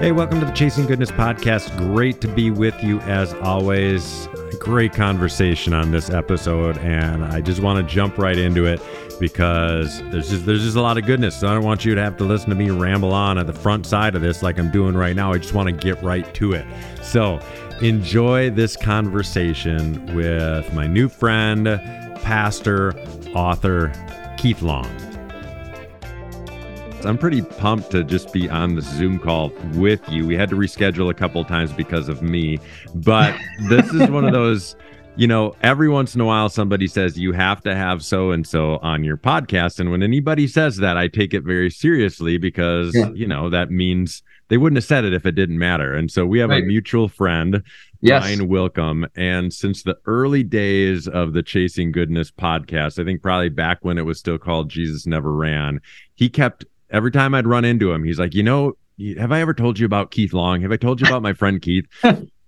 Hey, welcome to the Chasing Goodness Podcast. Great to be with you as always. Great conversation on this episode, and I just want to jump right into it because there's just a lot of goodness. So I don't want you to have to listen to me ramble on at the front side of this like I'm doing right now. I just want to get right to it. So enjoy this conversation with my new friend, pastor, author, Keith Long. I'm pretty pumped to just be on this Zoom call with you. We had to reschedule a couple of times because of me, but this is one of those, you know, every once in a while somebody says you have to have so-and-so on your podcast. And when anybody says that, I take it very seriously because, you know, that means they wouldn't have said it if it didn't matter. And so we have a mutual friend, Ryan Wilkom. And since the early days of the Chasing Goodness podcast, I think probably back when it was still called Jesus Never Ran, he kept... Every time I'd run into him, he's like, you know, have I ever told you about Keith Long? Have I told you about my friend Keith?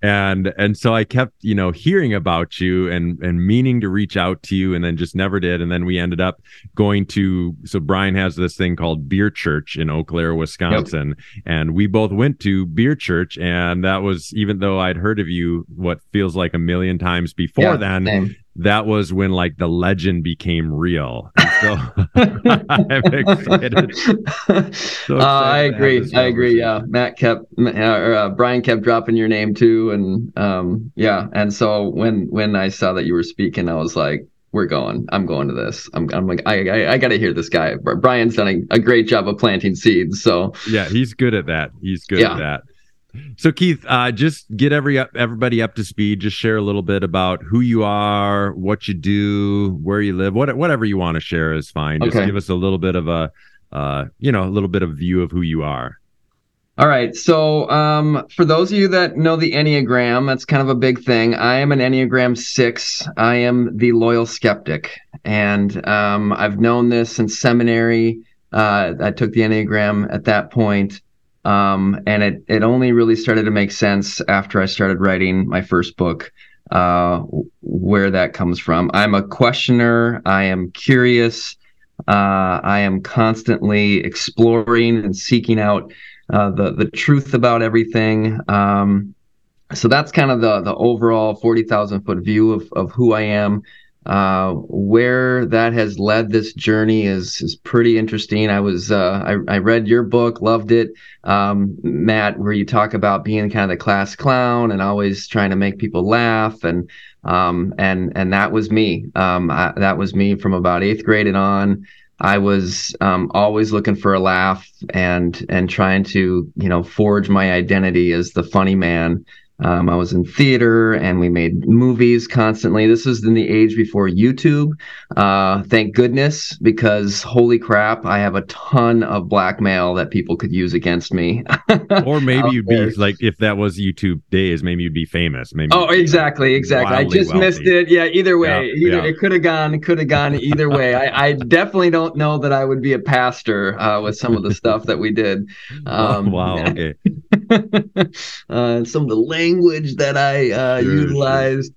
And so I kept, you know, hearing about you and meaning to reach out to you and then just never did. And then we ended up going to, so Brian has this thing called Beer Church in Eau Claire, Wisconsin. Yep. And we both went to Beer Church. And that was, even though I'd heard of you, what feels like a million times before then. That was when like the legend became real. And so I'm excited. I agree. Yeah. Brian kept dropping your name too. And And so when I saw that you were speaking, I was like, I'm going to this. I'm like, I got to hear this guy. Brian's done a great job of planting seeds. So yeah, he's good at that. So Keith, just get everybody up to speed. Just share a little bit about who you are, what you do, where you live, whatever you want to share is fine. Just give us a little bit of a view of who you are. All right. So for those of you that know the Enneagram, that's kind of a big thing. I am an Enneagram 6. I am the loyal skeptic, and I've known this since seminary. I took the Enneagram at that point. And it only really started to make sense after I started writing my first book, where that comes from. I'm a questioner. I am curious. I am constantly exploring and seeking out the truth about everything. So that's kind of the overall 40,000-foot view of who I am. Where that has led this journey is pretty interesting. I read your book, loved it, Matt, where you talk about being kind of the class clown and always trying to make people laugh, and that was me. That was me from about 8th grade and on. I was always looking for a laugh and trying to, you know, forge my identity as the funny man. I was in theater and we made movies constantly. This was in the age before YouTube. Thank goodness, because holy crap, I have a ton of blackmail that people could use against me. Or maybe you'd be like, if that was YouTube days, maybe you'd be famous. Maybe. Oh, exactly. I just missed it. Yeah. Either way, it could have gone either way. I definitely don't know that I would be a pastor with some of the stuff that we did. Okay. Some of the language that I utilized.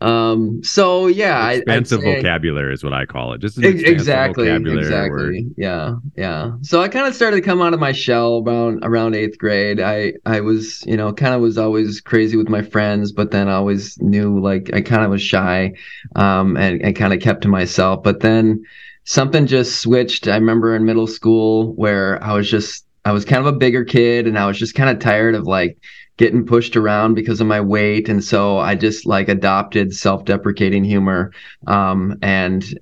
So yeah, expansive vocabulary is what I call it. Just an exactly. Word. Yeah. So I kind of started to come out of my shell around 8th grade. I was, you know, kind of was always crazy with my friends, but then I always knew, like, I kind of was shy, and kind of kept to myself. But then something just switched. I remember in middle school where I was kind of a bigger kid, and I was just kind of tired of, like, getting pushed around because of my weight. And so I just, like, adopted self-deprecating humor, and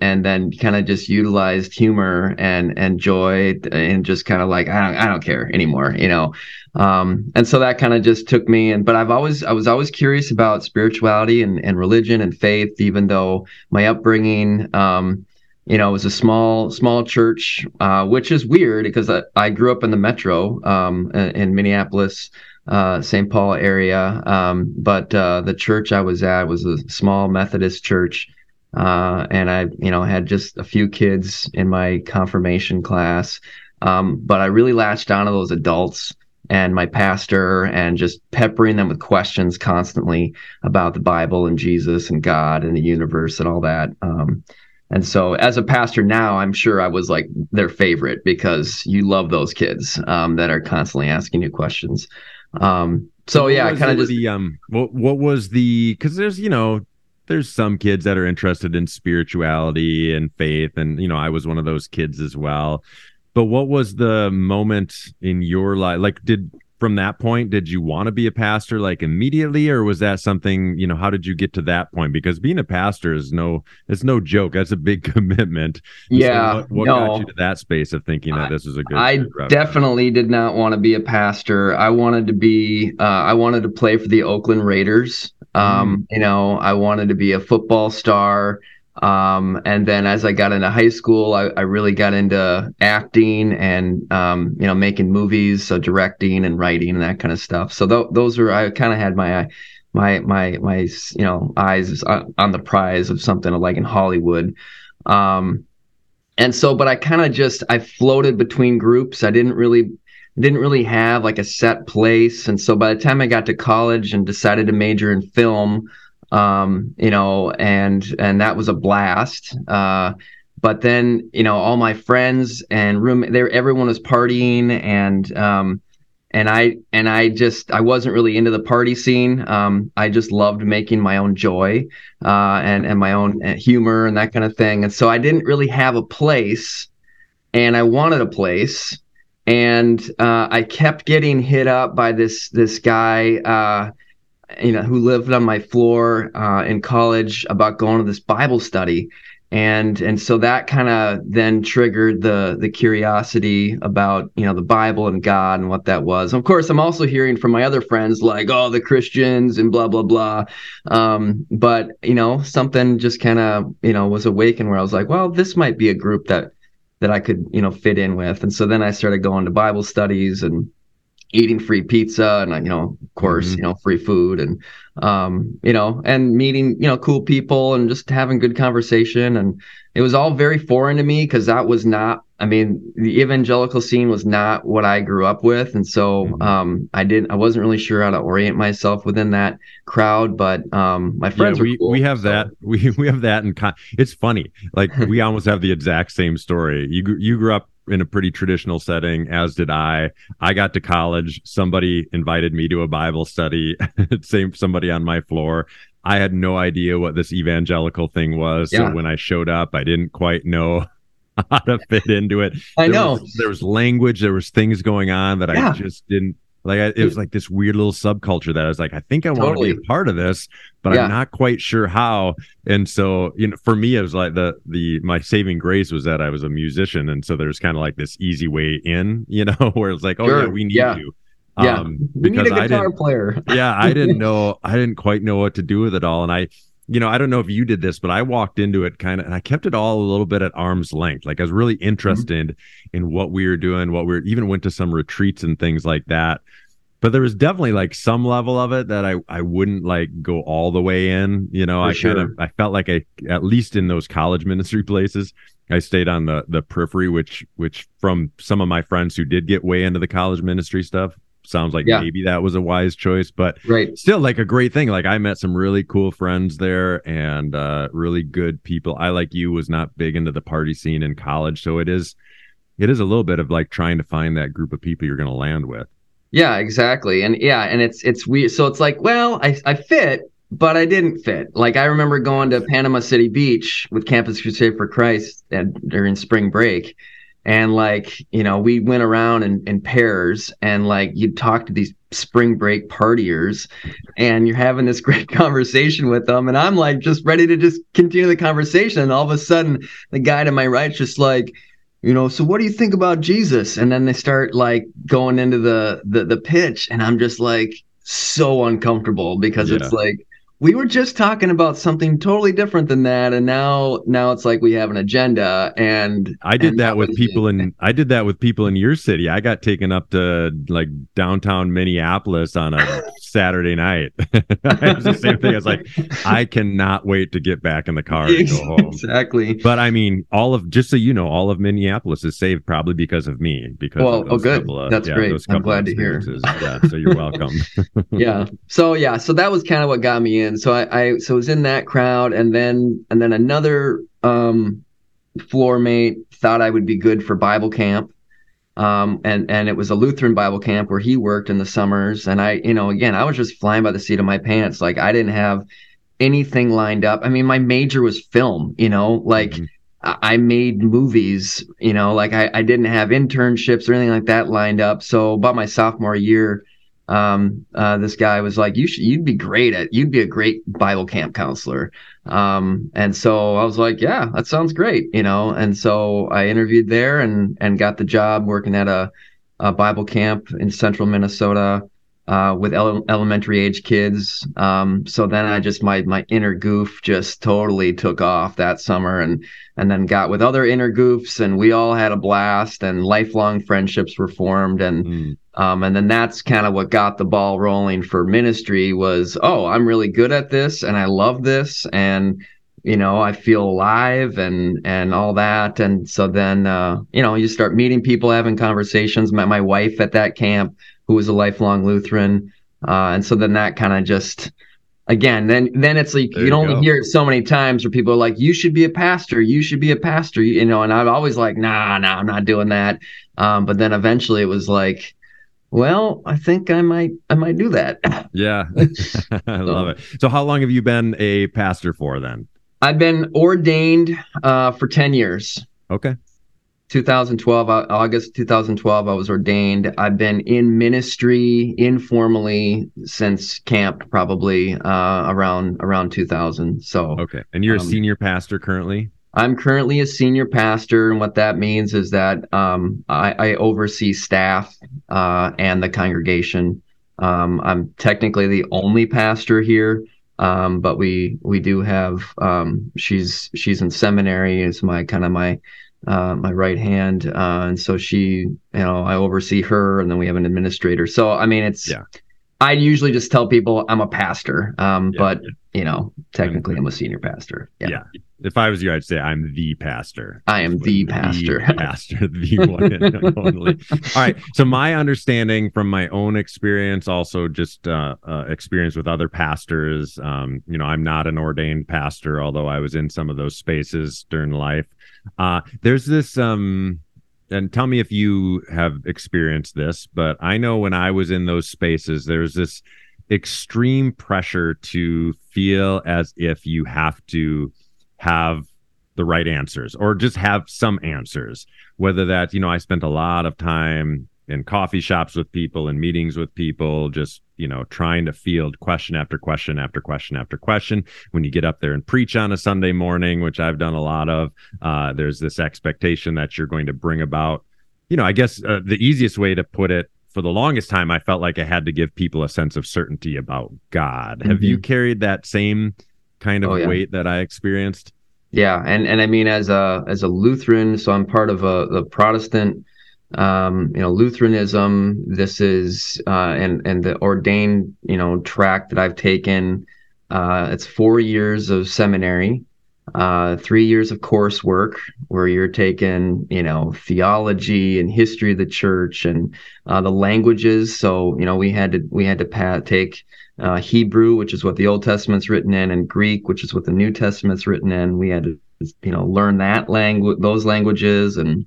then kind of just utilized humor and joy, and just kind of like, I don't care anymore, you know? And so that kind of just took me in, but I was always curious about spirituality and religion and faith, even though my upbringing, you know, it was a small church, which is weird because I grew up in the metro, in Minneapolis. St. Paul area. But the church I was at was a small Methodist church. And I, had just a few kids in my confirmation class. But I really latched onto those adults and my pastor and just peppering them with questions constantly about the Bible and Jesus and God and the universe and all that. And so as a pastor now, I'm sure I was like their favorite because you love those kids that are constantly asking you questions. So yeah, I kind of just... what was the... Because there's, there's some kids that are interested in spirituality and faith. And, I was one of those kids as well. But what was the moment in your life? Like, from that point, did you want to be a pastor like immediately, or was that something, how did you get to that point? Because being a pastor it's no joke. That's a big commitment. Yeah. So what got you to that space of thinking that this is a good I definitely did not want to be a pastor. I wanted to play for the Oakland Raiders. I wanted to be a football star. And then as I got into high school, I really got into acting and, making movies, so directing and writing and that kind of stuff. So those were, I kind of had my eyes on the prize of something like in Hollywood. And so, but I kind of just, I floated between groups. I didn't really have like a set place. And so by the time I got to college and decided to major in film, and that was a blast. But then, all my friends and everyone was partying and I wasn't really into the party scene. I just loved making my own joy, and my own humor and that kind of thing. And so I didn't really have a place, and I wanted a place, and, I kept getting hit up by this guy, who lived on my floor in college about going to this Bible study. And so that kind of then triggered the curiosity about, the Bible and God and what that was. Of course, I'm also hearing from my other friends like, oh, the Christians and blah, blah, blah. But, something just kind of, was awakened where I was like, well, this might be a group that I could, fit in with. And so then I started going to Bible studies and eating free pizza and, of course, free food and, and meeting, cool people and just having good conversation. And it was all very foreign to me because that was not, the evangelical scene was not what I grew up with. And so I wasn't really sure how to orient myself within that crowd, but my friends were cool. We have that. We have that. It's funny. Like we almost have the exact same story. You grew up in a pretty traditional setting, as did I. I got to college. Somebody invited me to a Bible study. Somebody on my floor. I had no idea what this evangelical thing was. Yeah. So when I showed up, I didn't quite know how to fit into it. There was language. There was things going on that I just didn't like. It was like this weird little subculture that I was like, I think I want to be a part of this, but I'm not quite sure how. And so, for me, it was like my saving grace was that I was a musician. And so there's kind of like this easy way in, where it's like, oh yeah, we need you. We need a guitar player. I didn't quite know what to do with it all. And I don't know if you did this, but I walked into it kind of, and I kept it all a little bit at arm's length. Like I was really interested in what we were doing, even went to some retreats and things like that. But there was definitely like some level of it that I wouldn't like go all the way in, I felt like at least in those college ministry places, I stayed on the periphery, which from some of my friends who did get way into the college ministry stuff, sounds like maybe that was a wise choice, but still like a great thing. Like I met some really cool friends there and really good people. I, like you, was not big into the party scene in college. So it is a little bit of like trying to find that group of people you're going to land with. Yeah, exactly. And and it's weird. So it's like, well, I fit, but I didn't fit. Like I remember going to Panama City Beach with Campus Crusade for Christ during spring break. And like, we went around in pairs and like you'd talk to these spring break partiers and you're having this great conversation with them. And I'm like, just ready to just continue the conversation. And all of a sudden the guy to my right's just like, so what do you think about Jesus? And then they start like going into the pitch. And I'm just like so uncomfortable because it's like, We were just talking about something totally different than that, and now it's like we have an agenda. And I did that with people in your city. I got taken up to like downtown Minneapolis on a Saturday night. It was the same thing. I was like, I cannot wait to get back in the car and go home. Exactly. But I mean, all of Minneapolis is saved probably because of me. Because That's great. I'm glad to hear. Yeah, so you're welcome. So that was kind of what got me in. So I was in that crowd, and then another floor mate thought I would be good for Bible camp, and it was a Lutheran Bible camp where he worked in the summers. And I, again, I was just flying by the seat of my pants. Like, I didn't have anything lined up. I mean, my major was film. I made movies. I didn't have internships or anything like that lined up. So about my sophomore year, this guy was like, you'd be a great Bible camp counselor. And so I was like, yeah, that sounds great. And so I interviewed there and got the job working at a Bible camp in central Minnesota, with elementary age kids. So then I just, my inner goof just totally took off that summer, and then got with other inner goofs, and we all had a blast, and lifelong friendships were formed. And then that's kind of what got the ball rolling for ministry was, oh, I'm really good at this, and I love this, and I feel alive and all that. And so then, you start meeting people, having conversations. Met my wife at that camp, who was a lifelong Lutheran. And so then that kind of just, again, then it's like, you only hear it so many times where people are like, you should be a pastor. You should be a pastor, and I'm always like, nah, I'm not doing that. But then eventually it was like, well, I think I might do that. Yeah. I love it. So how long have you been a pastor for then? I've been ordained for 10 years. Okay. 2012, August 2012, I was ordained. I've been in ministry informally since camp, probably around 2000. So okay. And you're a senior pastor currently? I'm currently a senior pastor, and what that means is that I oversee staff and the congregation. I'm technically the only pastor here, but we do have she's in seminary, is my right hand, and so she, I oversee her, and then we have an administrator. So I mean, it's I usually just tell people I'm a pastor, technically I'm a senior pastor. If I was you, I'd say I'm the pastor. I am the pastor. The pastor, the one and only. All right. So my understanding from my own experience, also just experience with other pastors, I'm not an ordained pastor, although I was in some of those spaces during life. There's this, and tell me if you have experienced this, but I know when I was in those spaces, there's this extreme pressure to feel as if you have to have the right answers, or just have some answers, whether that, I spent a lot of time in coffee shops with people and meetings with people, just, trying to field question after question after question after question. When you get up there and preach on a Sunday morning, which I've done a lot of, there's this expectation that you're going to bring about, I guess the easiest way to put it, for the longest time, I felt like I had to give people a sense of certainty about God. Mm-hmm. Have you carried that same kind of weight that I experienced? Yeah, and I mean, as a Lutheran, so I'm part of the Protestant, Lutheranism. This is and the ordained track that I've taken. It's 4 years of seminary, 3 years of coursework where you're taking theology and history of the church and the languages. So we had to take Hebrew, which is what the Old Testament's written in, and Greek, which is what the New Testament's written in. We had to, learn that language, those languages, and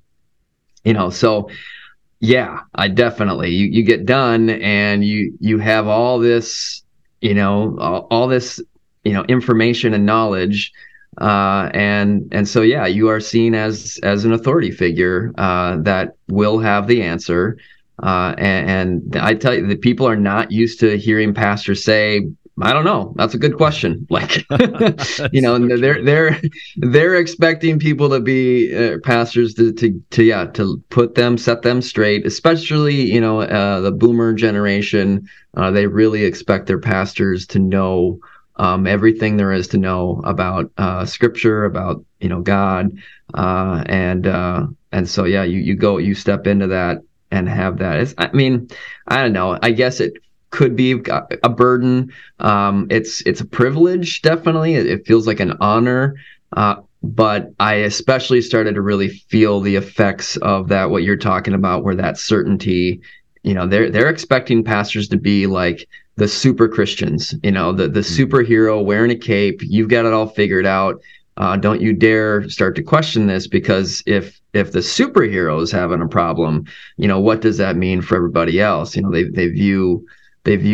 so I definitely you get done and you have all this, information and knowledge, and so you are seen as an authority figure that will have the answer. And I tell you, the people are not used to hearing pastors say, I don't know, that's a good question. Like, they're expecting people to be pastors to set them straight, especially, the boomer generation. They really expect their pastors to know everything there is to know about Scripture, about God, and so yeah, you step into that and have that. I don't know. I guess it could be a burden. It's a privilege, definitely. It feels like an honor. But I especially started to really feel the effects of that, what you're talking about, where that certainty, they're expecting pastors to be like the super Christians, the superhero wearing a cape. You've got it all figured out. Don't you dare start to question this, because if the superhero is having a problem, what does that mean for everybody else? They view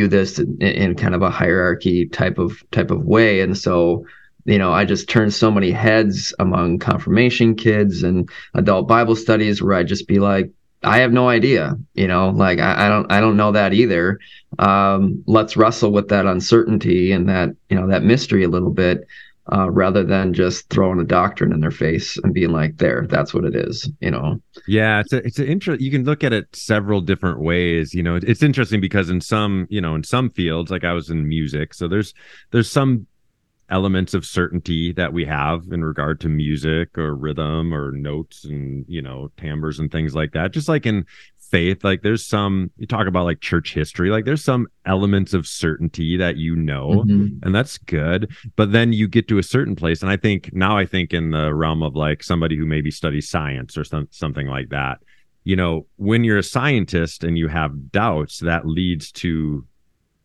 this in kind of a hierarchy type of way. And so, I just turned so many heads among confirmation kids and adult Bible studies, where I'd just be like, I have no idea, like I don't know that either. Let's wrestle with that uncertainty and that, that mystery a little bit, rather than just throwing a doctrine in their face and being like, there, that's what it is, Yeah, it's an interesting. You can look at it several different ways. It's interesting because in some fields, like I was in music, so there's some elements of certainty that we have in regard to music or rhythm or notes and, timbres and things like that. Just like in faith, like there's some, you talk about like church history, like there's some elements of certainty that mm-hmm. and that's good. But then you get to a certain place. And I think in the realm of like somebody who maybe studies science or something like that, when you're a scientist and you have doubts, that leads to,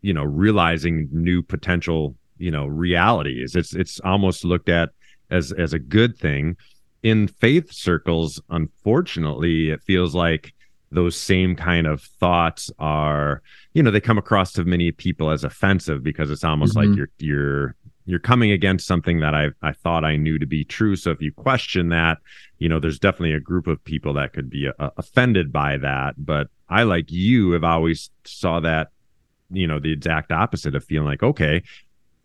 realizing new potential realities. It's almost looked at as a good thing. In faith circles, unfortunately, it feels like those same kind of thoughts are, they come across to many people as offensive, because it's almost mm-hmm. like you're coming against something that I thought I knew to be true. So if you question that, there's definitely a group of people that could be offended by that. But I, like you, have always saw that, the exact opposite of feeling like, okay,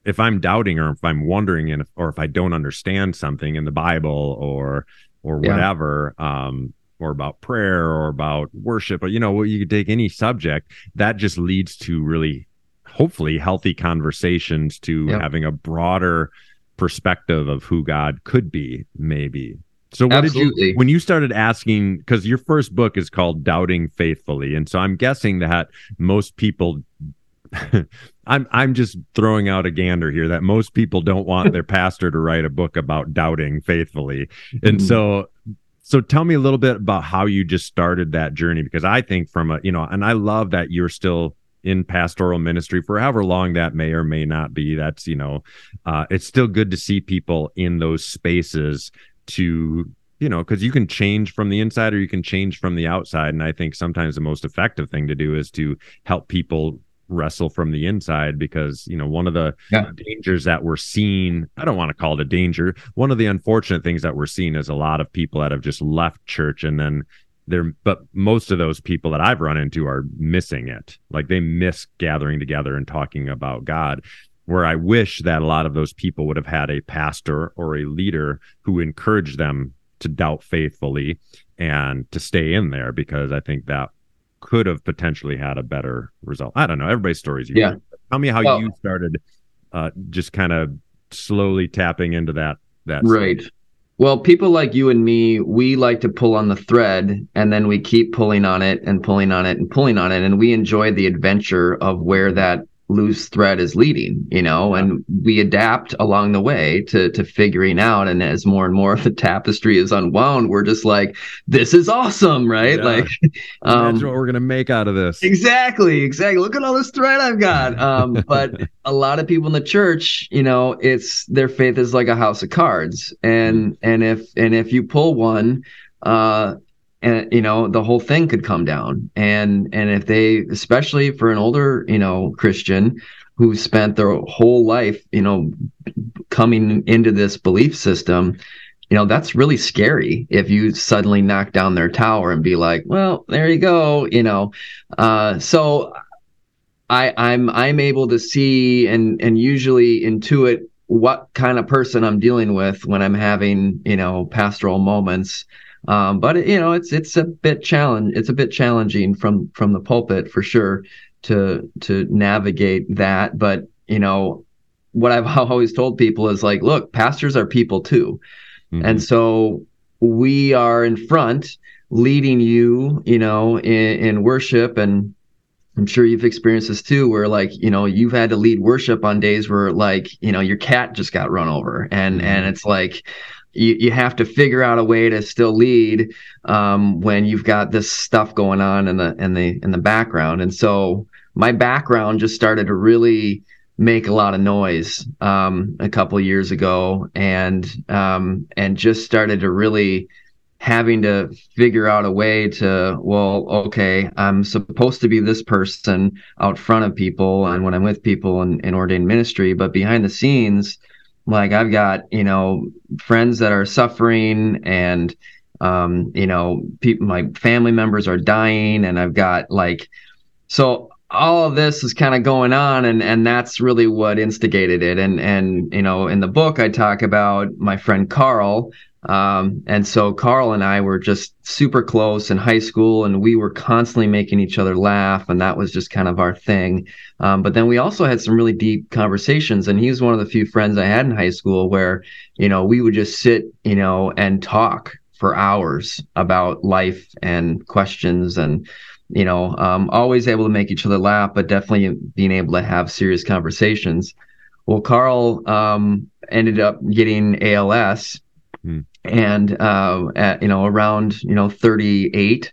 if I'm doubting or if I'm wondering or if I don't understand something in the Bible or whatever, or about prayer or about worship, or, you could take any subject, that just leads to really, hopefully, healthy conversations, to having a broader perspective of who God could be, maybe. So what did you, when you started asking, because your first book is called Doubting Faithfully, and so I'm guessing that most people... I'm just throwing out a gander here that most people don't want their pastor to write a book about doubting faithfully. And so tell me a little bit about how you just started that journey, because I think from a, and I love that you're still in pastoral ministry for however long that may or may not be. That's, it's still good to see people in those spaces to, because you can change from the inside or you can change from the outside. And I think sometimes the most effective thing to do is to help people wrestle from the inside, because one of the dangers that we're seeing, I don't want to call it a danger, one of the unfortunate things that we're seeing is a lot of people that have just left church, and then but most of those people that I've run into are missing it. Like they miss gathering together and talking about God, where I wish that a lot of those people would have had a pastor or a leader who encouraged them to doubt faithfully and to stay in there, because I think that could have potentially had a better result. I don't know. Everybody's stories. Tell me how you started just kind of slowly tapping into that. Right. Story. Well, people like you and me, we like to pull on the thread, and then we keep pulling on it and pulling on it and pulling on it. And we enjoy the adventure of where that loose thread is leading, and we adapt along the way to figuring out. And as more and more of the tapestry is unwound, we're just like, this is awesome, right? Yeah. Like, that's what we're going to make out of this. Exactly. Look at all this thread I've got. But a lot of people in the church, it's their faith is like a house of cards. And if you pull one, and the whole thing could come down. And if they, especially for an older, Christian who spent their whole life, coming into this belief system, that's really scary if you suddenly knock down their tower and be like, well, there you go, So I'm able to see and usually intuit what kind of person I'm dealing with when I'm having, pastoral moments. But it's a bit challenging from the pulpit for sure to navigate that. But what I've always told people is like, look, pastors are people too. Mm-hmm. And so we are in front leading you, you know, in worship. And I'm sure you've experienced this too, where like, you know, you've had to lead worship on days where like, you know, your cat just got run over and it's like, you have to figure out a way to still lead when you've got this stuff going on in the background. And so my background just started to really make a lot of noise a couple of years ago, and just started to really having to figure out a way to, well, okay, I'm supposed to be this person out front of people and when I'm with people in ordained ministry, but behind the scenes, like I've got, you know, friends that are suffering and, you know, my family members are dying and I've got like, so all of this is kind of going on and that's really what instigated it. And, you know, in the book I talk about my friend Carl. And so Carl and I were just super close in high school and we were constantly making each other laugh. And that was just kind of our thing. But then we also had some really deep conversations and he was one of the few friends I had in high school where, you know, we would just sit, you know, and talk for hours about life and questions and, you know, always able to make each other laugh, but definitely being able to have serious conversations. Well, Carl, ended up getting ALS. And, at, you know, around, you know, 38,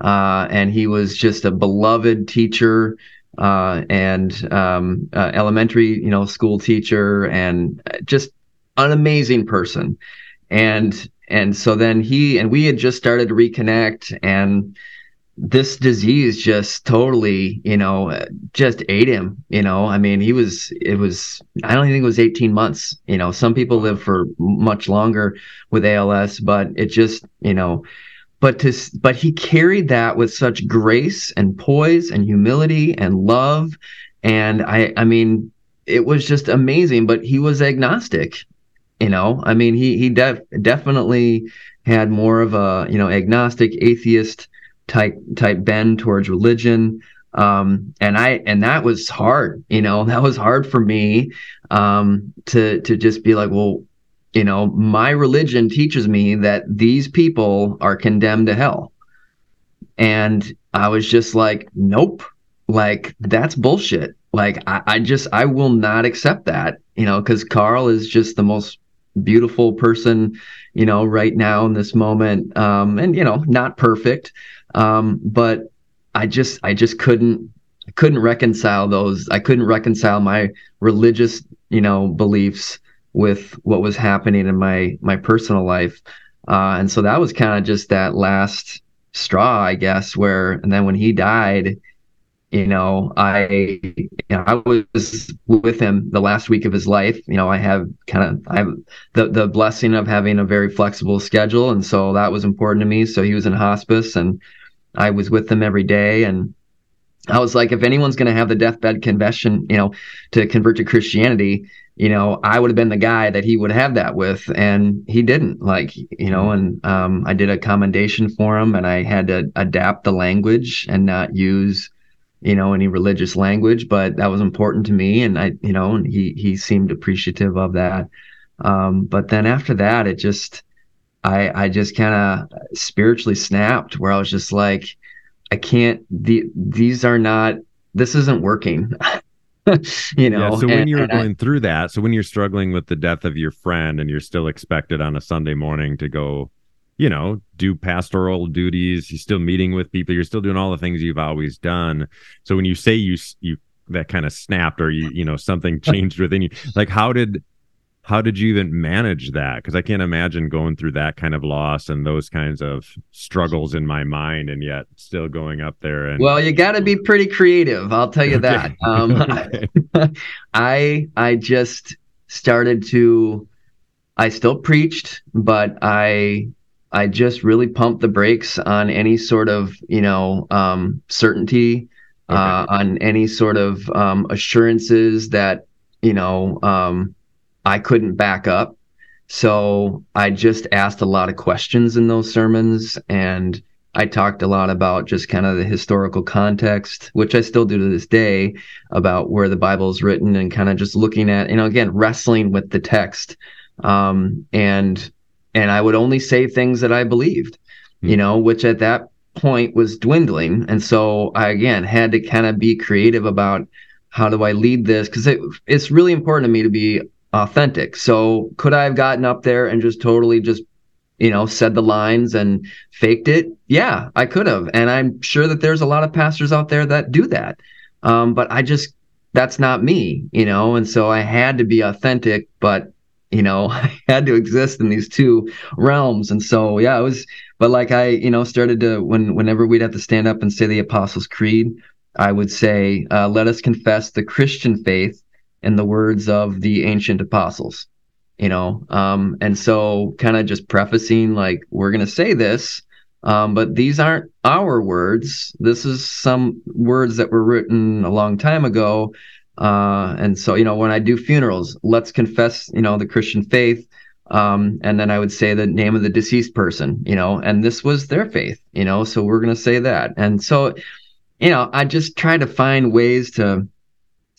and he was just a beloved teacher, and, elementary, you know, school teacher and just an amazing person. And so then we had just started to reconnect and this disease just totally, you know, just ate him, you know, I mean, I don't think it was 18 months, you know, some people live for much longer with ALS, but it just, you know, but he carried that with such grace and poise and humility and love. And I mean, it was just amazing, but he was agnostic, you know, I mean, he definitely had more of a, you know, agnostic atheist type bend towards religion. And that was hard, you know, that was hard for me, to just be like, well, you know, my religion teaches me that these people are condemned to hell. And I was just like, nope, like that's bullshit. Like I will not accept that, you know, 'cause Carl is just the most beautiful person, you know, right now in this moment. And you know, not perfect. But I just couldn't reconcile those. I couldn't reconcile my religious, you know, beliefs with what was happening in my personal life. And so that was kind of just that last straw, I guess, where, and then when he died, you know, I was with him the last week of his life. You know, I have the blessing of having a very flexible schedule. And so that was important to me. So he was in hospice and I was with them every day. And I was like, if anyone's going to have the deathbed confession, you know, to convert to Christianity, you know, I would have been the guy that he would have that with. And he didn't, like, you know, and I did a commendation for him and I had to adapt the language and not use, you know, any religious language, but that was important to me. And I, you know, and he seemed appreciative of that. But then after that, it just, I just kind of spiritually snapped where I was just like, I can't, this isn't working, you know? Yeah, so when you were going through that, so when you're struggling with the death of your friend and you're still expected on a Sunday morning to go, you know, do pastoral duties, you're still meeting with people, you're still doing all the things you've always done. So when you say you that kind of snapped or you know, something changed within you, like how did you even manage that? Because I can't imagine going through that kind of loss and those kinds of struggles in my mind and yet still going up there. And well, you got to be pretty creative. I'll tell you that. Okay. I just started to, I still preached, but I just really pumped the brakes on any sort of, you know, certainty, okay, on any sort of assurances that, you know, I couldn't back up. So I just asked a lot of questions in those sermons and I talked a lot about just kind of the historical context, which I still do to this day, about where the Bible is written and kind of just looking at, you know, again, wrestling with the text. And I would only say things that I believed, you know, which at that point was dwindling. And so I, again, had to kind of be creative about how do I lead this? Because it's really important to me to be authentic. So could I have gotten up there and just totally just, you know, said the lines and faked it? Yeah, I could have. And I'm sure that there's a lot of pastors out there that do that. But I just, that's not me, you know? And so I had to be authentic, but, you know, I had to exist in these two realms. And so, yeah, it was, but like I, you know, started to, whenever we'd have to stand up and say the Apostles' Creed, I would say, let us confess the Christian faith in the words of the ancient apostles, you know? And so kind of just prefacing, like, we're going to say this, but these aren't our words. This is some words that were written a long time ago. And so, you know, when I do funerals, let's confess, you know, the Christian faith. And then I would say the name of the deceased person, you know, and this was their faith, you know, so we're going to say that. And so, you know, I just try to find ways to,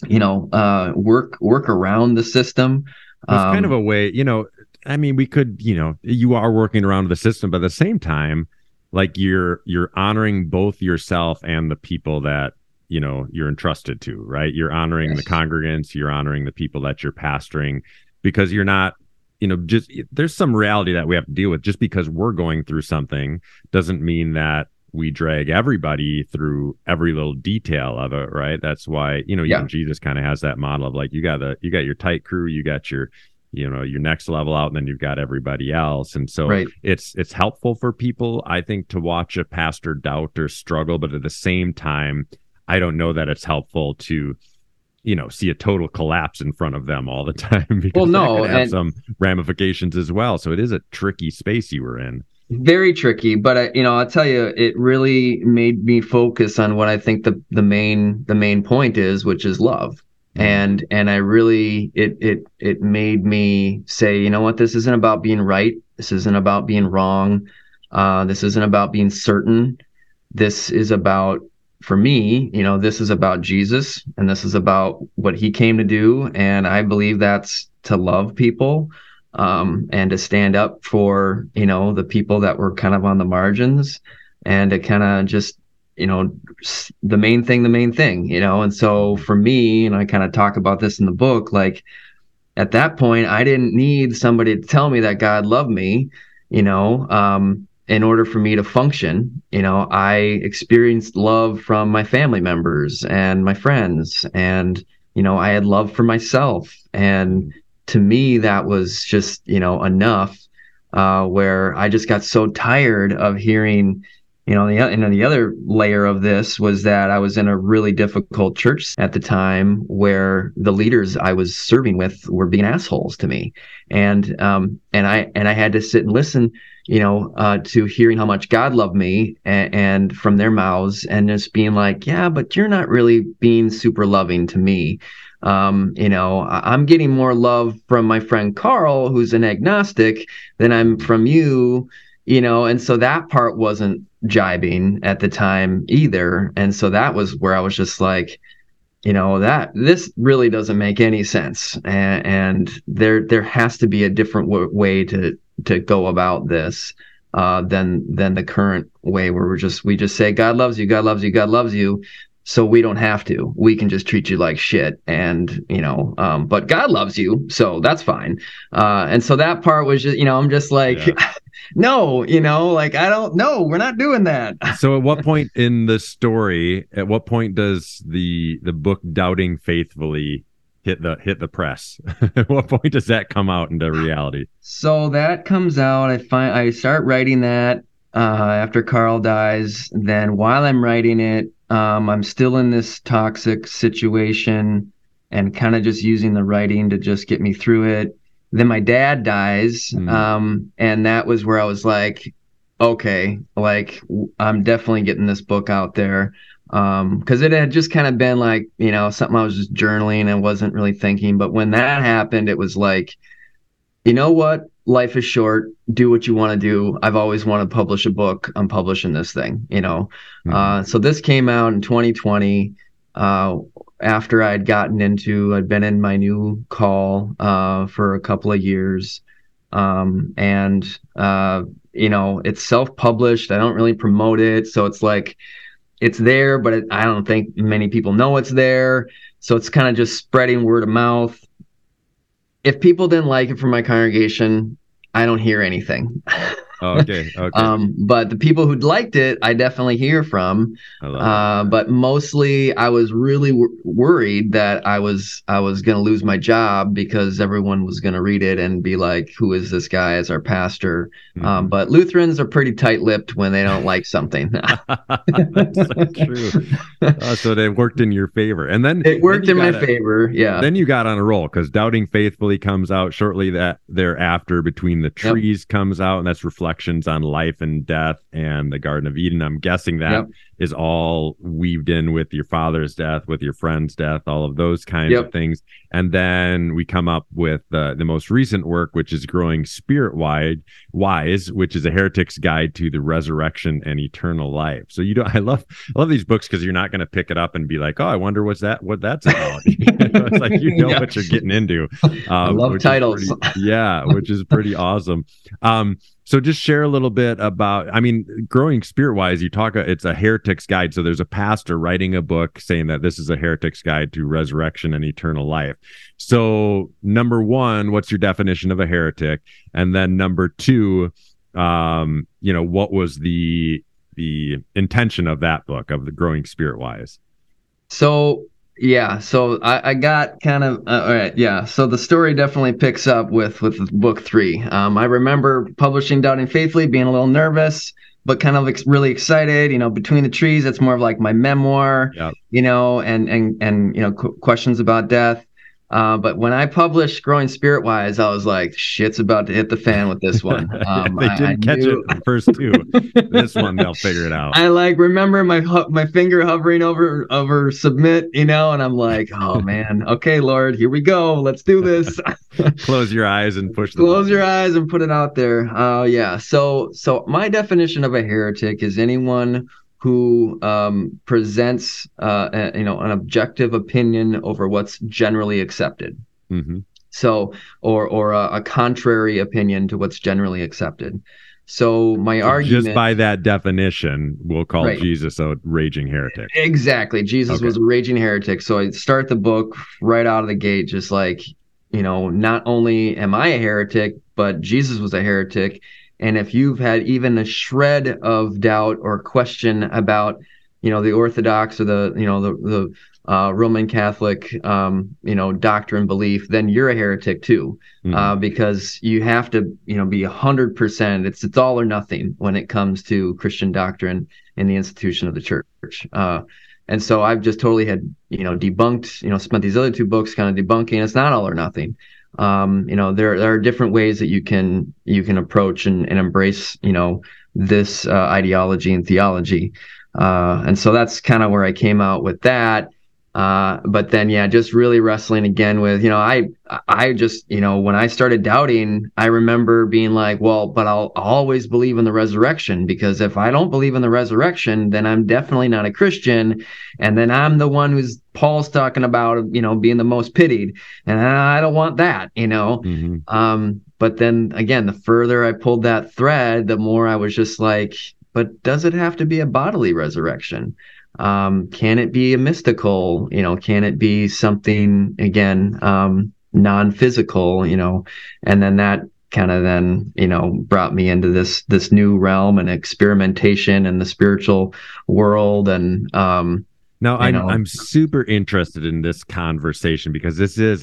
you know, work around the system. It's kind of a way, you know, I mean, we could, you know, you are working around the system, but at the same time, like you're honoring both yourself and the people that, you know, you're entrusted to, right? You're honoring the congregants, you're honoring the people that you're pastoring, because you're not, you know, just, there's some reality that we have to deal with. Just because we're going through something doesn't mean that we drag everybody through every little detail of it, right? That's why, you know, even Jesus kind of has that model of like, you got your tight crew, you got your, you know, your next level out, and then you've got everybody else. And so it's helpful for people, I think, to watch a pastor doubt or struggle, but at the same time, I don't know that it's helpful to, you know, see a total collapse in front of them all the time, because that could have some ramifications as well. So it is a tricky space you were in. Very tricky. But, you know, I'll tell you, it really made me focus on what I think the main point is, which is love. And I really, it made me say, you know what, this isn't about being right. This isn't about being wrong. This isn't about being certain. This is about, for me, you know, this is about Jesus, and this is about what he came to do. And I believe that's to love people, and to stand up for, you know, the people that were kind of on the margins, and to kind of just, you know, the main thing, you know. And so for me, and I kind of talk about this in the book, like at that point, I didn't need somebody to tell me that God loved me, you know, in order for me to function. You know, I experienced love from my family members and my friends, and, you know, I had love for myself. And to me, that was just, you know, enough, where I just got so tired of hearing, you know, the other layer of this was that I was in a really difficult church at the time, where the leaders I was serving with were being assholes to me. And I had to sit and listen, you know, to hearing how much God loved me, and from their mouths, and just being like, yeah, but you're not really being super loving to me. You know, I'm getting more love from my friend Carl, who's an agnostic, than I'm from you, you know. And so that part wasn't jibing at the time either. And so that was where I was just like, you know, that this really doesn't make any sense. And there has to be a different way to go about this than the current way, where we just say, God loves you, God loves you, God loves you. So we don't have to, we can just treat you like shit. And, you know, but God loves you, so that's fine. And so that part was just, you know, I'm just like, no, you know, like, I don't know, we're not doing that. So at what point in the story, at what point does the book Doubting Faithfully hit the press? At what point does that come out into reality? So that comes out, I start writing that after Carl dies. Then while I'm writing it, I'm still in this toxic situation, and kind of just using the writing to just get me through it. Then my dad dies. And that was where I was like, okay, like, I'm definitely getting this book out there. Because it had just kind of been like, you know, something I was just journaling and wasn't really thinking. But when that happened, it was like, you know what? life is short. Do what you want to do. I've always wanted to publish a book. I'm publishing this thing, you know? Mm-hmm. So this came out in 2020, after I'd been in my new call, for a couple of years. You know, it's self-published. I don't really promote it. So it's like, it's there, but I don't think many people know it's there. So it's kind of just spreading word of mouth. If people didn't like it from my congregation, I don't hear anything. Oh, okay. But the people who liked it, I definitely hear from. But mostly, I was really worried that I was going to lose my job because everyone was going to read it and be like, "Who is this guy as our pastor?" Mm-hmm. But Lutherans are pretty tight-lipped when they don't like something. That's so true. So they worked in your favor, and then it worked in my favor. Yeah. Then you got on a roll because Doubting Faithfully comes out shortly thereafter. Between the Trees comes out, and that's reflections on life and death and the Garden of Eden. I'm guessing that is all weaved in with your father's death, with your friend's death, all of those kinds of things. And then we come up with the most recent work, which is Growing Spirit Wise, which is a heretic's guide to the resurrection and eternal life. So I love these books because you're not going to pick it up and be like, oh, I wonder what that's about. It's like you know what you're getting into. I love titles. Which is pretty awesome. So just share a little bit about, Growing Spirit Wise, it's a heretic's guide. So there's a pastor writing a book saying that this is a heretic's guide to resurrection and eternal life. So number one, what's your definition of a heretic? And then number two, what was the intention of that book, of the Growing Spirit Wise? So... yeah. So I got kind of, all right. Yeah. So the story definitely picks up with book three. I remember publishing Doubting Faithfully, being a little nervous, but kind of really excited, you know, Between the Trees. That's more of like my memoir, questions about death. But when I published Growing Spirit Wise, I was like, shit's about to hit the fan with this one. They didn't catch it in the first two. This one, they'll figure it out. I remember my finger hovering over submit, you know, and I'm like, oh man, okay, Lord, here we go. Let's do this. Close your eyes and push. Close your eyes and put it out there. Yeah. So my definition of a heretic is anyone who presents an objective opinion over what's generally accepted. Mm-hmm. So, or a contrary opinion to what's generally accepted. So my argument... just by that definition, we'll call Jesus a raging heretic. Exactly. Jesus was a raging heretic. So I start the book right out of the gate, just like, you know, not only am I a heretic, but Jesus was a heretic. And if you've had even a shred of doubt or question about, you know, the Orthodox or the Roman Catholic, doctrine belief, then you're a heretic too, because you have to, you know, be 100%. It's all or nothing when it comes to Christian doctrine and the institution of the church. And so I've just totally had, you know, debunked, you know, spent these other two books kind of debunking. It's not all or nothing. There are different ways that you can approach and embrace, you know, this ideology and theology. And so that's kind of where I came out with that. But then, just really wrestling again with, you know, I just, you know, when I started doubting, I remember being like, well, but I'll always believe in the resurrection, because if I don't believe in the resurrection, then I'm definitely not a Christian. And then I'm the one who's Paul's talking about, you know, being the most pitied, and I don't want that, you know? Mm-hmm. But then again, the further I pulled that thread, the more I was just like, but does it have to be a bodily resurrection? Can it be a mystical, you know, can it be something again, non-physical, you know? And then that kind of then, you know, brought me into this new realm and experimentation in the spiritual world. And, now, I'm super interested in this conversation, because this is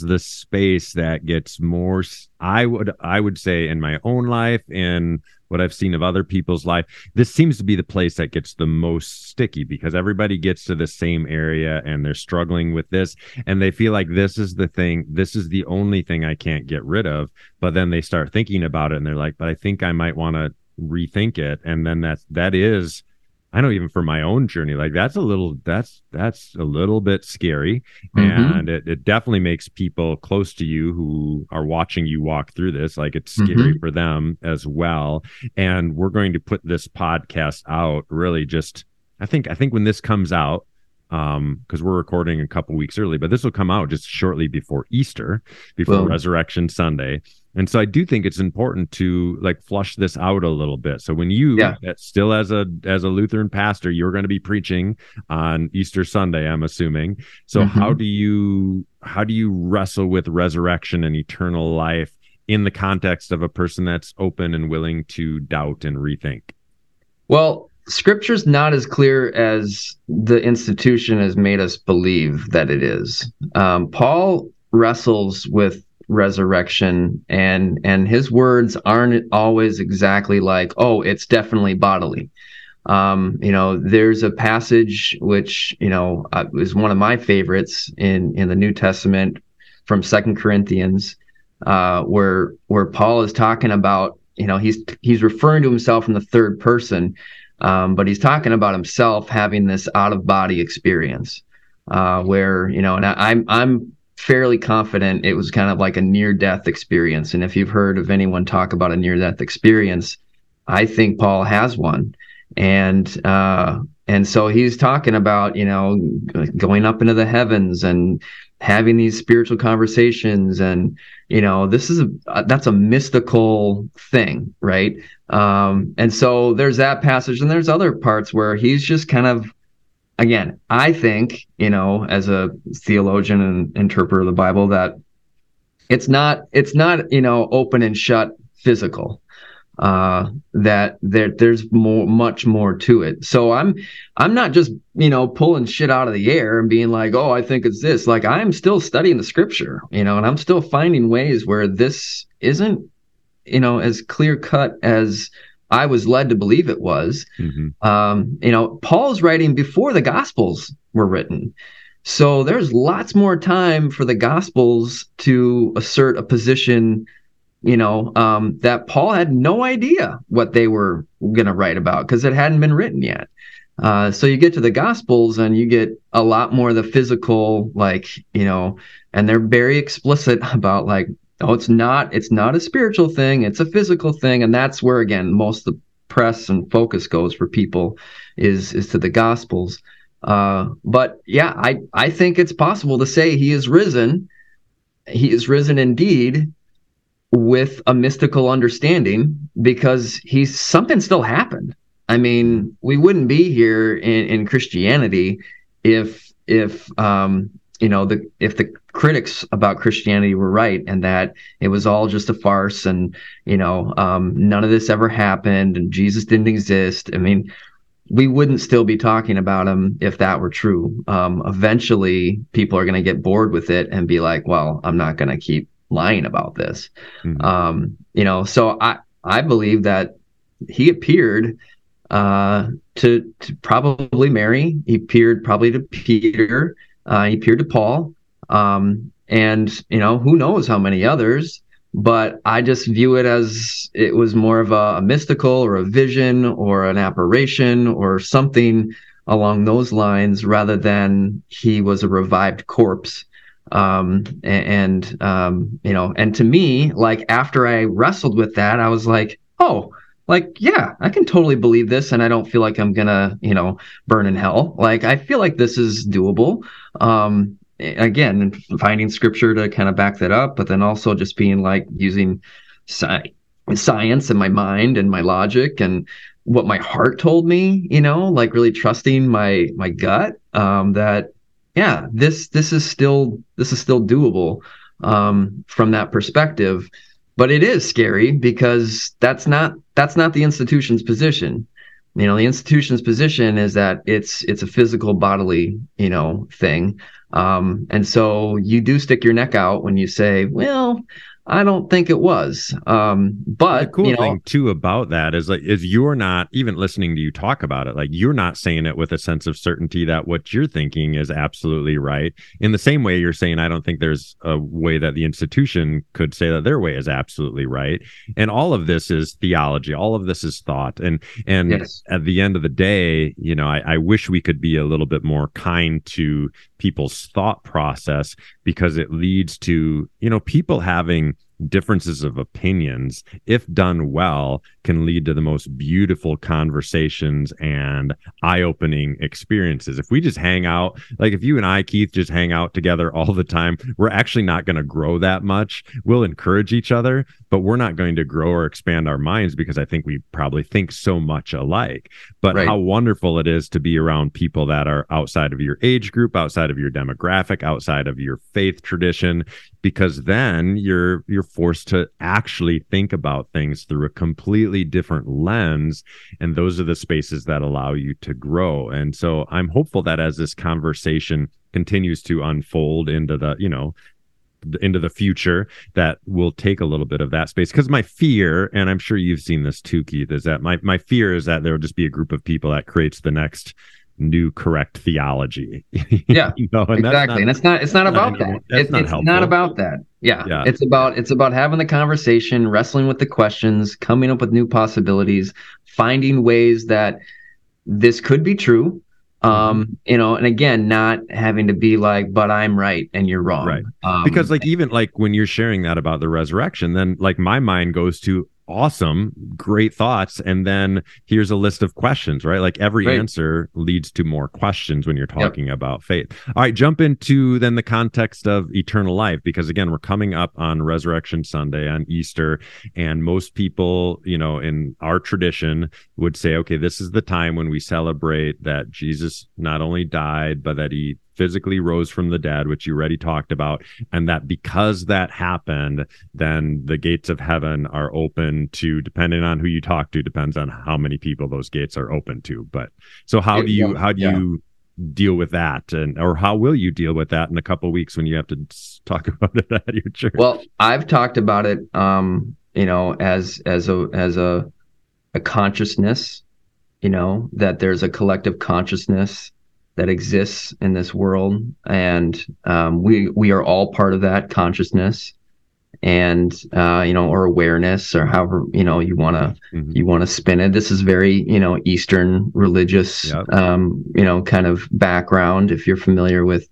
the space that gets more, I would say, in my own life, in what I've seen of other people's life, this seems to be the place that gets the most sticky, because everybody gets to the same area and they're struggling with this, and they feel like this is the thing, this is the only thing I can't get rid of. But then they start thinking about it and they're like, but I think I might want to rethink it. And then that is I know even for my own journey, like that's a little bit scary. Mm-hmm. And it definitely makes people close to you who are watching you walk through this, like it's scary mm-hmm. for them as well. And we're going to put this podcast out really just, I think when this comes out, because we're recording a couple weeks early, but this will come out just shortly before Easter, before Resurrection Sunday. And so I do think it's important to like flush this out a little bit. So when you still as a Lutheran pastor, you're going to be preaching on Easter Sunday, I'm assuming. So mm-hmm. how do you wrestle with resurrection and eternal life in the context of a person that's open and willing to doubt and rethink? Well, Scripture's not as clear as the institution has made us believe that it is. Paul wrestles with resurrection, and his words aren't always exactly like, oh, it's definitely bodily. There's a passage which, is one of my favorites in the New Testament from Second Corinthians, where Paul is talking about, he's referring to himself in the third person. But he's talking about himself having this out-of-body experience where, and I'm fairly confident it was kind of like a near-death experience. And if you've heard of anyone talk about a near-death experience, I think Paul has one. And so he's talking about, going up into the heavens and having these spiritual conversations. And, this is that's a mystical thing, right? And so there's that passage, and there's other parts where he's just kind of, again, I think, as a theologian and interpreter of the Bible, that it's not, open and shut physical, that there's much more to it. So I'm not just, pulling shit out of the air and being like, oh, I think it's this. Like, I'm still studying the Scripture, and I'm still finding ways where this isn't, as clear cut as I was led to believe it was. Mm-hmm. Paul's writing before the Gospels were written. So there's lots more time for the Gospels to assert a position, that Paul had no idea what they were going to write about because it hadn't been written yet. So you get to the Gospels and you get a lot more of the physical, like, and they're very explicit about like, oh, it's not a spiritual thing, it's a physical thing. And that's where, again, most of the press and focus goes for people is to the Gospels. But yeah, I think it's possible to say he is risen indeed with a mystical understanding, because something still happened. I mean, we wouldn't be here in Christianity if the critics about Christianity were right, and that it was all just a farce, and none of this ever happened, and Jesus didn't exist. I mean, we wouldn't still be talking about him if that were true. Eventually, people are going to get bored with it and be like, "Well, I'm not going to keep lying about this." Mm-hmm. So I believe that he appeared to probably Mary. He appeared probably to Peter. He appeared to Paul, and who knows how many others. But I just view it as it was more of a mystical or a vision or an apparition or something along those lines, rather than he was a revived corpse. And to me, like, after I wrestled with that, I was like, oh. Like, yeah, I can totally believe this, and I don't feel like I'm going to, burn in hell. Like, I feel like this is doable. Again, finding Scripture to kind of back that up, but then also just being like using science and my mind and my logic and what my heart told me, like really trusting my gut, that, yeah, this is still doable from that perspective. But it is scary, because that's not the institution's position. The institution's position is that it's a physical, bodily, thing. And so you do stick your neck out when you say, well, I don't think it was. But the cool thing too about that is, like, if you're not even listening to you talk about it, like, you're not saying it with a sense of certainty that what you're thinking is absolutely right. In the same way you're saying, I don't think there's a way that the institution could say that their way is absolutely right. And all of this is theology. All of this is thought. And yes, at the end of the day, you know, I wish we could be a little bit more kind to people's thought process, because it leads to, you know, people having differences of opinions, if done well, can lead to the most beautiful conversations and eye-opening experiences. If we just hang out, like if you and I, Keith, just hang out together all the time, we're actually not going to grow that much. We'll encourage each other, but we're not going to grow or expand our minds, because I think we probably think so much alike. But right, how wonderful it is to be around people that are outside of your age group, outside of your demographic, outside of your faith tradition, because then you're forced to actually think about things through a completely different lens. And those are the spaces that allow you to grow. And so I'm hopeful that as this conversation continues to unfold into the, you know, into the future, that we'll take a little bit of that space. Because my fear, and I'm sure you've seen this too, Keith, is that my fear is that there'll just be a group of people that creates the next new correct theology. Yeah, you know, and exactly. It's not about that. It's not about that. Yeah. It's about having the conversation, wrestling with the questions, coming up with new possibilities, finding ways that this could be true. You know, and again, not having to be like, but I'm right and you're wrong. Right. Because like, even like when you're sharing that about the resurrection, then like my mind goes to, awesome, great thoughts. And then here's a list of questions, right? Like every answer leads to more questions when you're talking about faith. All right, jump into then the context of eternal life, because again, we're coming up on Resurrection Sunday, on Easter. And most people, you know, in our tradition would say, okay, this is the time when we celebrate that Jesus not only died, but that he physically rose from the dead, which you already talked about, and that because that happened, then the gates of heaven are open to, depending on who you talk to, depends on how many people those gates are open to. But so how do you deal with that, or how will you deal with that in a couple of weeks when you have to talk about it at your church? Well, I've talked about it, you know, as a consciousness, you know, that there's a collective consciousness that exists in this world, and we are all part of that consciousness, and you know, or awareness, or however, you know, you want to spin it. This is very, you know, Eastern religious, you know, kind of background. If you're familiar with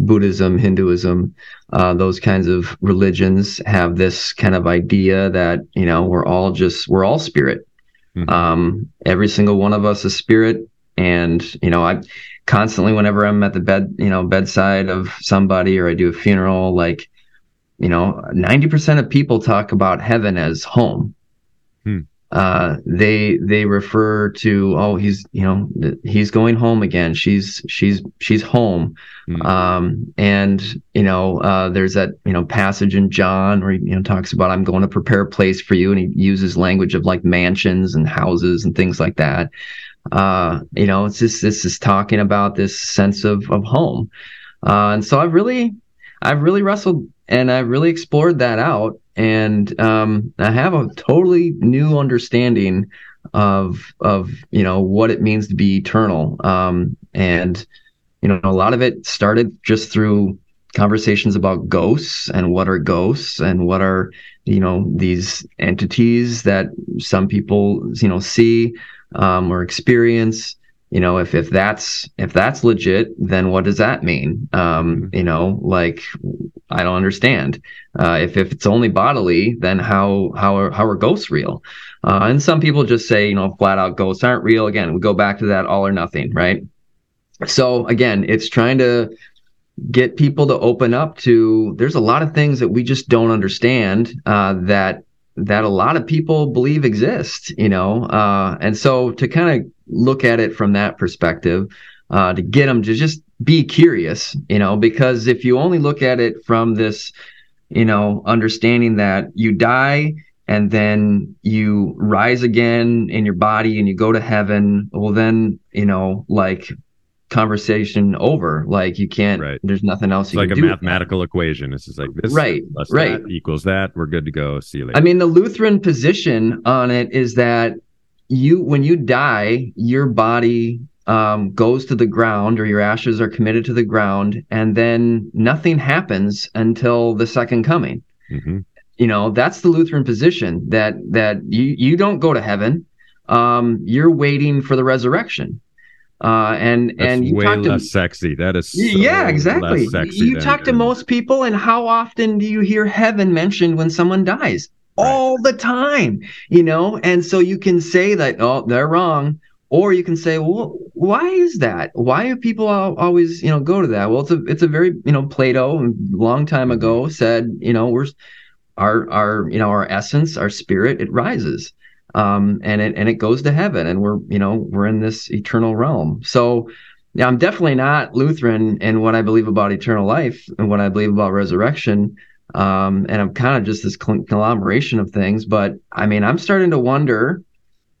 Buddhism, Hinduism, those kinds of religions have this kind of idea that, you know, we're all spirit. Mm-hmm. Every single one of us is spirit. And, you know, I constantly, whenever I'm at the bedside of somebody, or I do a funeral, like, you know, 90% of people talk about heaven as home. Hmm. They refer to, oh, he's, you know, he's going home again. She's home. Hmm. And, you know, there's that, you know, passage in John where he, you know, talks about, I'm going to prepare a place for you. And he uses language of like mansions and houses and things like that. You know, it's just, this is talking about this sense of home. And so I've really wrestled, and I've really explored that out. And, I have a totally new understanding of, you know, what it means to be eternal. And, you know, a lot of it started just through conversations about ghosts, and what are ghosts, and what are, you know, these entities that some people, you know, see, or experience. You know, if that's legit, then what does that mean? You know, like, I don't understand. If it's only bodily, then how are ghosts real? And some people just say, you know, flat out, ghosts aren't real. Again, we go back to that all or nothing, right? So again, it's trying to get people to open up to, there's a lot of things that we just don't understand, that a lot of people believe exist, you know, and so to kind of look at it from that perspective, to get them to just be curious, you know, because if you only look at it from this, you know, understanding that you die and then you rise again in your body and you go to heaven, well then, you know, like, conversation over. Like you can't, right. There's nothing else you can do. It's like a mathematical equation. It's just like this plus that equals that. We're good to go. See you later. I mean, the Lutheran position on it is that when you die, your body goes to the ground, or your ashes are committed to the ground, and then nothing happens until the second coming. Mm-hmm. You know, that's the Lutheran position, that you don't go to heaven. You're waiting for the resurrection. And you talk to less sexy. That is so exactly. You talk to most people, and how often do you hear heaven mentioned when someone dies? Right. All the time, you know. And so you can say that, oh, they're wrong, or you can say, well, why is that? Why do people always, you know, go to that? Well, it's a very, you know, Plato, long time ago, said, you know, we're our you know, our essence, our spirit, it rises. And it goes to heaven, and we're in this eternal realm. So yeah, I'm definitely not Lutheran in what I believe about eternal life and what I believe about resurrection. And I'm kind of just this conglomeration of things, but I mean, I'm starting to wonder,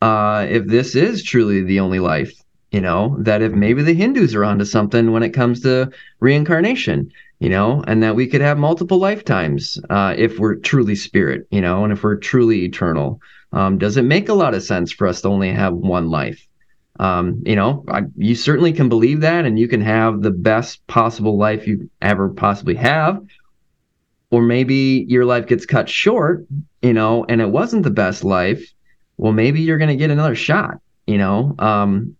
if this is truly the only life, you know, that if maybe the Hindus are onto something when it comes to reincarnation, you know, and that we could have multiple lifetimes, if we're truly spirit, you know, and if we're truly eternal. Does it make a lot of sense for us to only have one life? You know, you certainly can believe that, and you can have the best possible life you ever possibly have. Or maybe your life gets cut short, you know, and it wasn't the best life. Well, maybe you're going to get another shot, you know.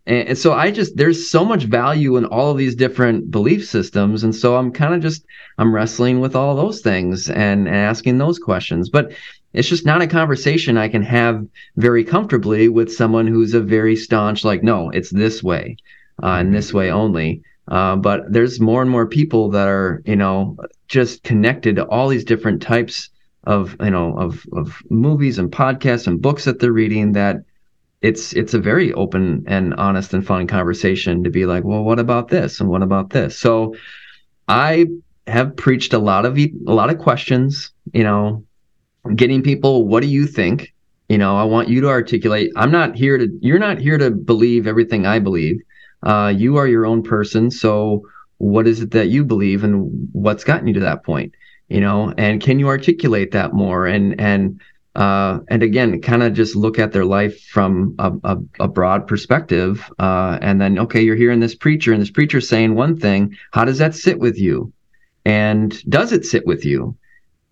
And so there's so much value in all of these different belief systems. And so I'm kind of I'm wrestling with all those things and asking those questions. But it's just not a conversation I can have very comfortably with someone who's a very staunch, like, no, it's this way and this way only. But there's more and more people that are, you know, just connected to all these different types of, you know, of movies and podcasts and books that they're reading, that it's a very open and honest and fun conversation to be like, well, what about this? And what about this? So I have preached a lot of questions, you know, getting people, what do you think? You know, I want you to articulate. You're not here to believe everything I believe. You are your own person. So what is it that you believe, and what's gotten you to that point? You know, and can you articulate that more? And again, kind of just look at their life from a broad perspective. And then, okay, you're hearing this preacher, and this preacher's saying one thing. How does that sit with you? And does it sit with you?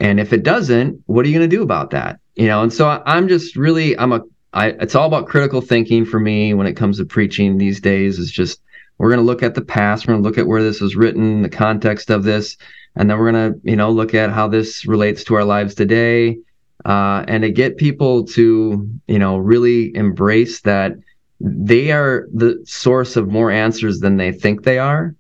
And if it doesn't, what are you going to do about that? You know, and so it's all about critical thinking for me when it comes to preaching these days. It's just, we're going to look at the past. We're going to look at where this was written, the context of this. And then we're going to, you know, look at how this relates to our lives today. And to get people to, you know, really embrace that they are the source of more answers than they think they are.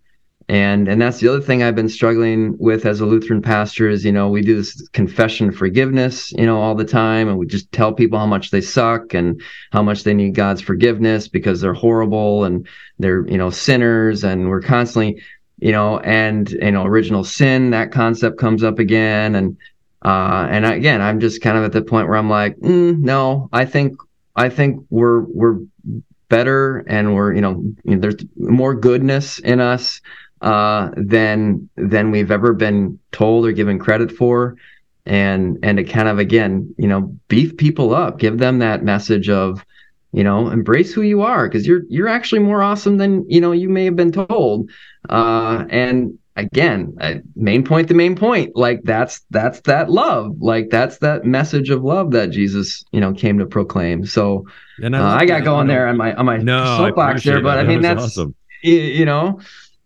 And that's the other thing I've been struggling with as a Lutheran pastor is, you know, we do this confession forgiveness, you know, all the time. And we just tell people how much they suck and how much they need God's forgiveness because they're horrible and they're, you know, sinners. And we're constantly, you know, and, you know, original sin, that concept comes up again. And again, I'm just kind of at the point where I'm like, no, I think we're better, and we're, you know, there's more goodness in us than we've ever been told or given credit for, and to kind of, again, you know, beef people up, give them that message of, you know, embrace who you are, because you're actually more awesome than, you know, you may have been told. And again, main point, like that's that love, like that's that message of love that Jesus, you know, came to proclaim. So and I got going there on my soapbox there, but I mean that's awesome. You know.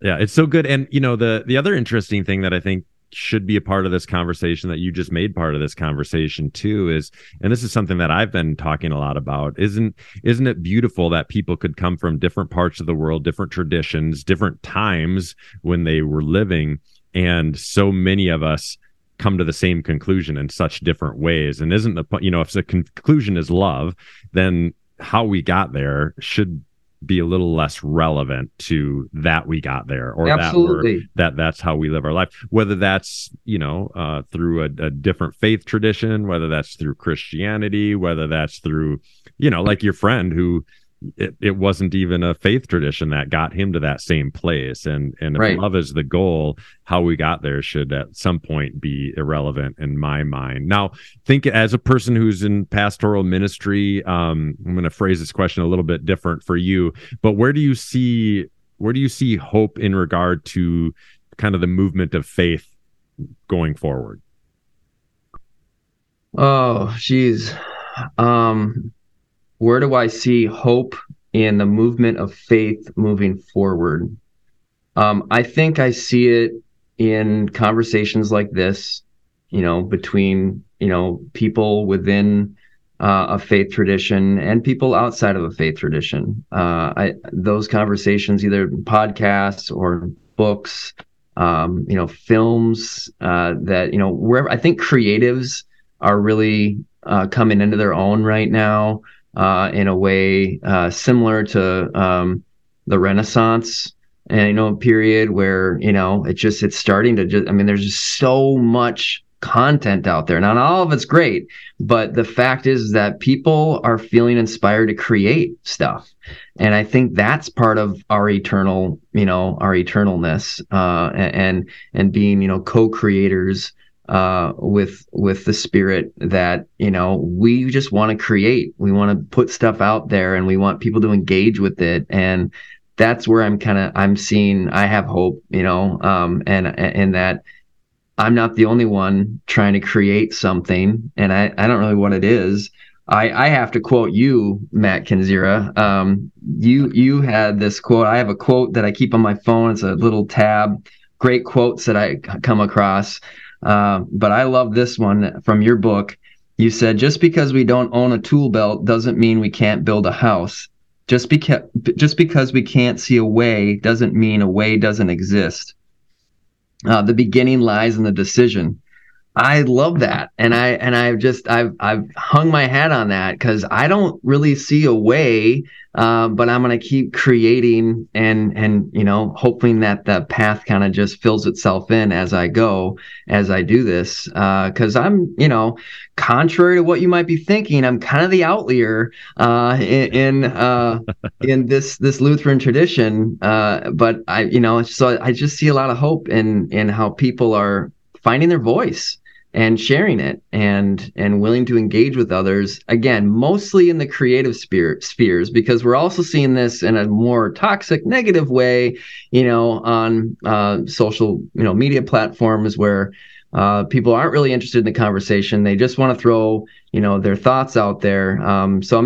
Yeah, it's so good. And, you know, the other interesting thing that I think should be a part of this conversation that you just made part of this conversation too is, and this is something that I've been talking a lot about, isn't it beautiful that people could come from different parts of the world, different traditions, different times when they were living, and so many of us come to the same conclusion in such different ways? And isn't the, you know, if the conclusion is love, then how we got there should be a little less relevant to that we got there, or that's how we live our life, whether that's, you know, through a different faith tradition, whether that's through Christianity, whether that's through, you know, like your friend who it wasn't even a faith tradition that got him to that same place. And if right. love is the goal, how we got there should at some point be irrelevant in my mind. Now, think as a person who's in pastoral ministry, I'm going to phrase this question a little bit different for you, but where do you see hope in regard to kind of the movement of faith going forward? Oh, geez. Where do I see hope in the movement of faith moving forward? I think I see it in conversations like this, between, people within a faith tradition and people outside of a faith tradition. Those conversations, either podcasts or books, films, that, wherever, I think creatives are really coming into their own right now. In a way similar to the Renaissance and period where it's starting to just. I mean, there's just so much content out there. Not all of it's great, but the fact is that people are feeling inspired to create stuff, and I think that's part of our eternal, our eternalness, and being co-creators with the Spirit, that we just want to create, we want to put stuff out there, and we want people to engage with it. And that's where I'm seeing I have hope, and that I'm not the only one trying to create something, and I don't really know what it is. I have to quote you, Matt Kendziera. You had this quote. I have a quote that I keep on my phone. It's a little tab, great quotes that I come across. But I love this one from your book. You said, "Just because we don't own a tool belt doesn't mean we can't build a house. Just because we can't see a way doesn't mean a way doesn't exist. The beginning lies in the decision." I love that, and I've hung my hat on that, because I don't really see a way, but I'm gonna keep creating and hoping that the path kind of just fills itself in as I go, as I do this, because I'm contrary to what you might be thinking, I'm kind of the outlier in this Lutheran tradition, but I so I just see a lot of hope in how people are finding their voice and sharing it, and willing to engage with others, again, mostly in the creative spheres, because we're also seeing this in a more toxic, negative way, on social, media platforms where people aren't really interested in the conversation. They just want to throw, their thoughts out there. So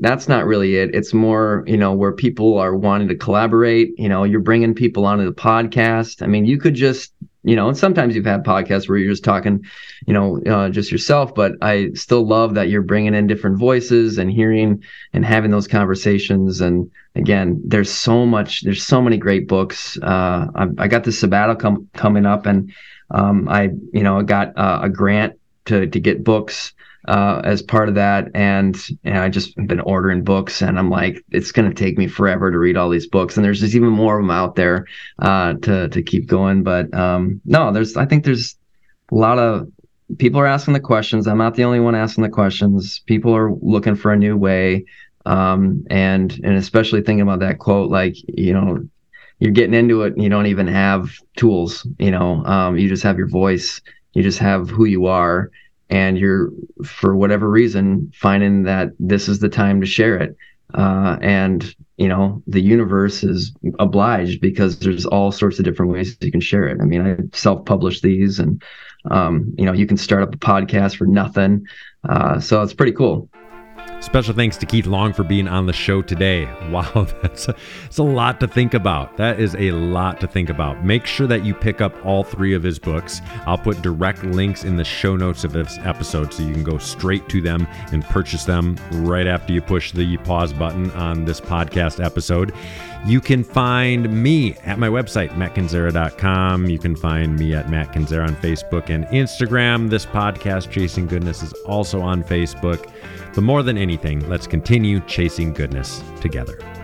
that's not really it. It's more, where people are wanting to collaborate. You're bringing people onto the podcast. I mean, you could just, and sometimes you've had podcasts where you're just talking, just yourself, but I still love that you're bringing in different voices and hearing and having those conversations. And again, there's so many great books. I got this sabbatical coming up, and I got a grant to get books as part of that. And I just been ordering books, and I'm like, it's going to take me forever to read all these books. And there's just even more of them out there, to keep going. But, I think there's a lot of people are asking the questions. I'm not the only one asking the questions. People are looking for a new way. And especially thinking about that quote, like, you're getting into it and you don't even have tools, you just have your voice, you just have who you are. And you're, for whatever reason, finding that this is the time to share it. And the universe is obliged, because there's all sorts of different ways you can share it. I mean, I self-publish these, and, you can start up a podcast for nothing. So it's pretty cool. Special thanks to Keith Long for being on the show today. Wow, it's a lot to think about. That is a lot to think about. Make sure that you pick up all three of his books. I'll put direct links in the show notes of this episode, so you can go straight to them and purchase them right after you push the pause button on this podcast episode. You can find me at my website, mattkendziera.com. You can find me at Matt Kendziera on Facebook and Instagram. This podcast, Chasing Goodness, is also on Facebook. But more than anything, let's continue chasing goodness together.